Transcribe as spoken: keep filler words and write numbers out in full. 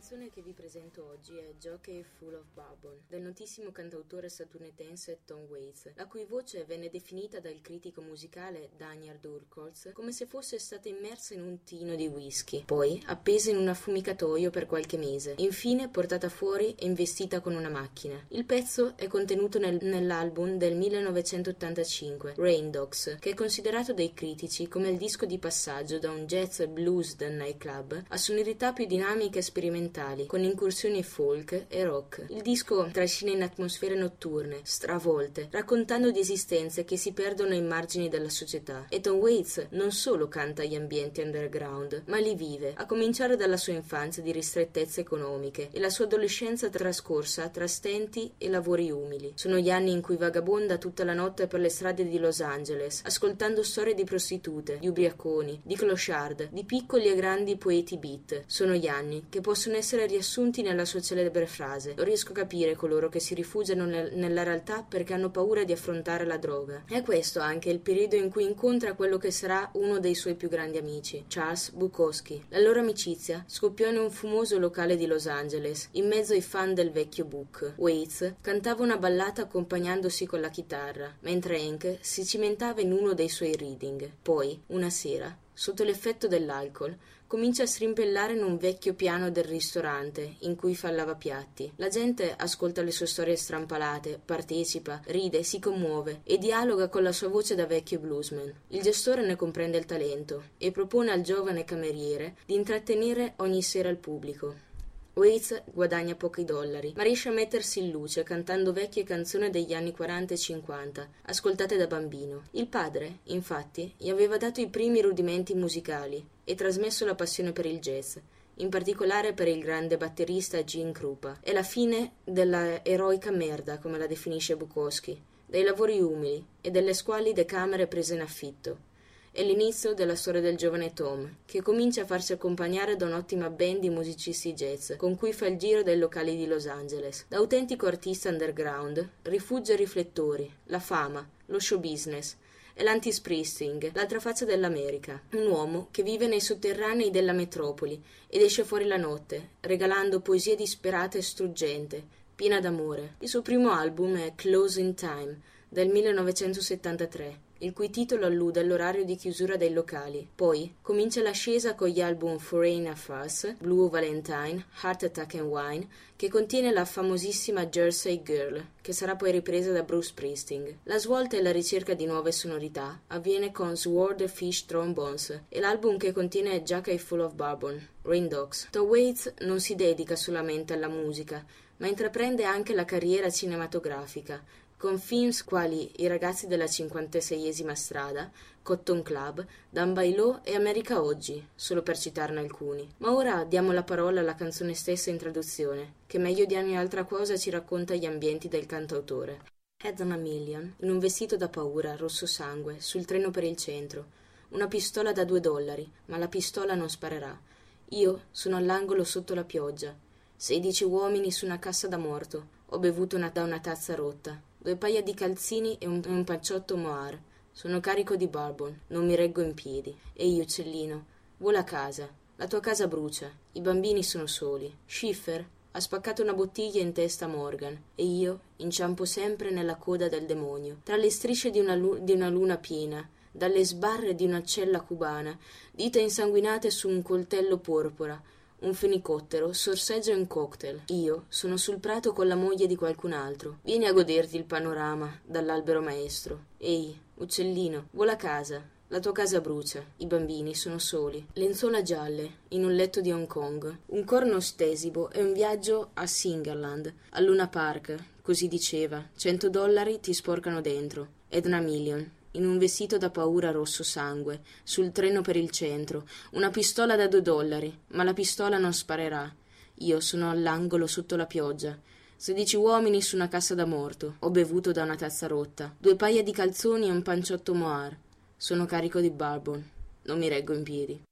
canzone che vi presento oggi è Jockey Full of Bourbon, del notissimo cantautore statunitense Tom Waits, la cui voce venne definita dal critico musicale Daniel Durkholz come se fosse stata immersa in un tino di whisky, poi appesa in un affumicatoio per qualche mese, infine portata fuori e investita con una macchina. Il pezzo è contenuto nel, nell'album del millenovecentottantacinque, Rain Dogs, che è considerato dai critici come il disco di passaggio da un jazz e blues del nightclub a sonorità più dinamiche e sperimentali, con incursioni folk e rock. Il disco trascina in atmosfere notturne, stravolte, raccontando di esistenze che si perdono ai margini della società. E Tom Waits non solo canta gli ambienti underground, ma li vive, a cominciare dalla sua infanzia di ristrettezze economiche e la sua adolescenza trascorsa tra stenti e lavori umili. Sono gli anni in cui vagabonda tutta la notte per le strade di Los Angeles, ascoltando storie di prostitute, di ubriaconi, di clochard, di piccoli e grandi poeti beat. Sono gli anni che possono essere riassunti nella sua celebre frase: non riesco a capire coloro che si rifugiano nel- nella realtà perché hanno paura di affrontare la droga. È questo anche il periodo in cui incontra quello che sarà uno dei suoi più grandi amici, Charles Bukowski. La loro amicizia scoppiò in un fumoso locale di Los Angeles, in mezzo ai fan del vecchio Book. Waits cantava una ballata accompagnandosi con la chitarra, mentre Hank si cimentava in uno dei suoi reading. Poi, una sera, sotto l'effetto dell'alcol, comincia a strimpellare in un vecchio piano del ristorante in cui fa il lavapiatti. La gente ascolta le sue storie strampalate, partecipa, ride, si commuove e dialoga con la sua voce da vecchio bluesman. Il gestore ne comprende il talento e propone al giovane cameriere di intrattenere ogni sera il pubblico. Waits guadagna pochi dollari, ma riesce a mettersi in luce cantando vecchie canzoni degli anni quaranta e cinquanta, ascoltate da bambino. Il padre, infatti, gli aveva dato i primi rudimenti musicali e trasmesso la passione per il jazz, in particolare per il grande batterista Gene Krupa. È la fine della eroica merda, come la definisce Bukowski, dei lavori umili e delle squallide camere prese in affitto. È l'inizio della storia del giovane Tom, che comincia a farsi accompagnare da un'ottima band di musicisti jazz, con cui fa il giro dei locali di Los Angeles. Da autentico artista underground, rifugge i riflettori, la fama, lo show business e l'anti-Springsteen, l'altra faccia dell'America. Un uomo che vive nei sotterranei della metropoli ed esce fuori la notte, regalando poesie disperate e struggente, piena d'amore. Il suo primo album è Closing Time, del millenovecentosettantatré, il cui titolo allude all'orario di chiusura dei locali. Poi comincia l'ascesa con gli album Foreign Affairs, Blue Valentine, Heart Attack and Wine, che contiene la famosissima Jersey Girl, che sarà poi ripresa da Bruce Springsteen. La svolta e la ricerca di nuove sonorità avviene con Swordfish Trombones e l'album che contiene Jockey Full of Bourbon, Rain Dogs. Tom Waits non si dedica solamente alla musica, ma intraprende anche la carriera cinematografica, con films quali I ragazzi della cinquantaseiesima strada, Cotton Club, Dan Bailò e America Oggi, solo per citarne alcuni. Ma ora diamo la parola alla canzone stessa in traduzione, che meglio di ogni altra cosa ci racconta gli ambienti del cantautore. Head on a Million, in un vestito da paura, rosso sangue, sul treno per il centro. Una pistola da due dollari, ma la pistola non sparerà. Io sono all'angolo sotto la pioggia. Sedici uomini su una cassa da morto. Ho bevuto una, da una tazza rotta. Due paia di calzini e un, un panciotto mohair. Sono carico di bourbon, non mi reggo in piedi. Ehi, uccellino, vola a casa. La tua casa brucia, i bambini sono soli. Schiffer ha spaccato una bottiglia in testa a Morgan e io inciampo sempre nella coda del demonio. Tra le strisce di una, lu- di una luna piena, dalle sbarre di una cella cubana, dita insanguinate su un coltello porpora, un fenicottero sorseggia un cocktail. Io sono sul prato con la moglie di qualcun altro. Vieni a goderti il panorama dall'albero maestro. Ehi, uccellino, vola a casa. La tua casa brucia. I bambini sono soli. Lenzuola gialle in un letto di Hong Kong. Un corno stesibo e un viaggio a Singerland, a Luna Park, così diceva. Cento dollari ti sporcano dentro. Edna Million, in un vestito da paura rosso sangue, sul treno per il centro, una pistola da due dollari, ma la pistola non sparerà. Io sono all'angolo sotto la pioggia. Sedici uomini su una cassa da morto. Ho bevuto da una tazza rotta. Due paia di calzoni e un panciotto mohair. Sono carico di bourbon. Non mi reggo in piedi.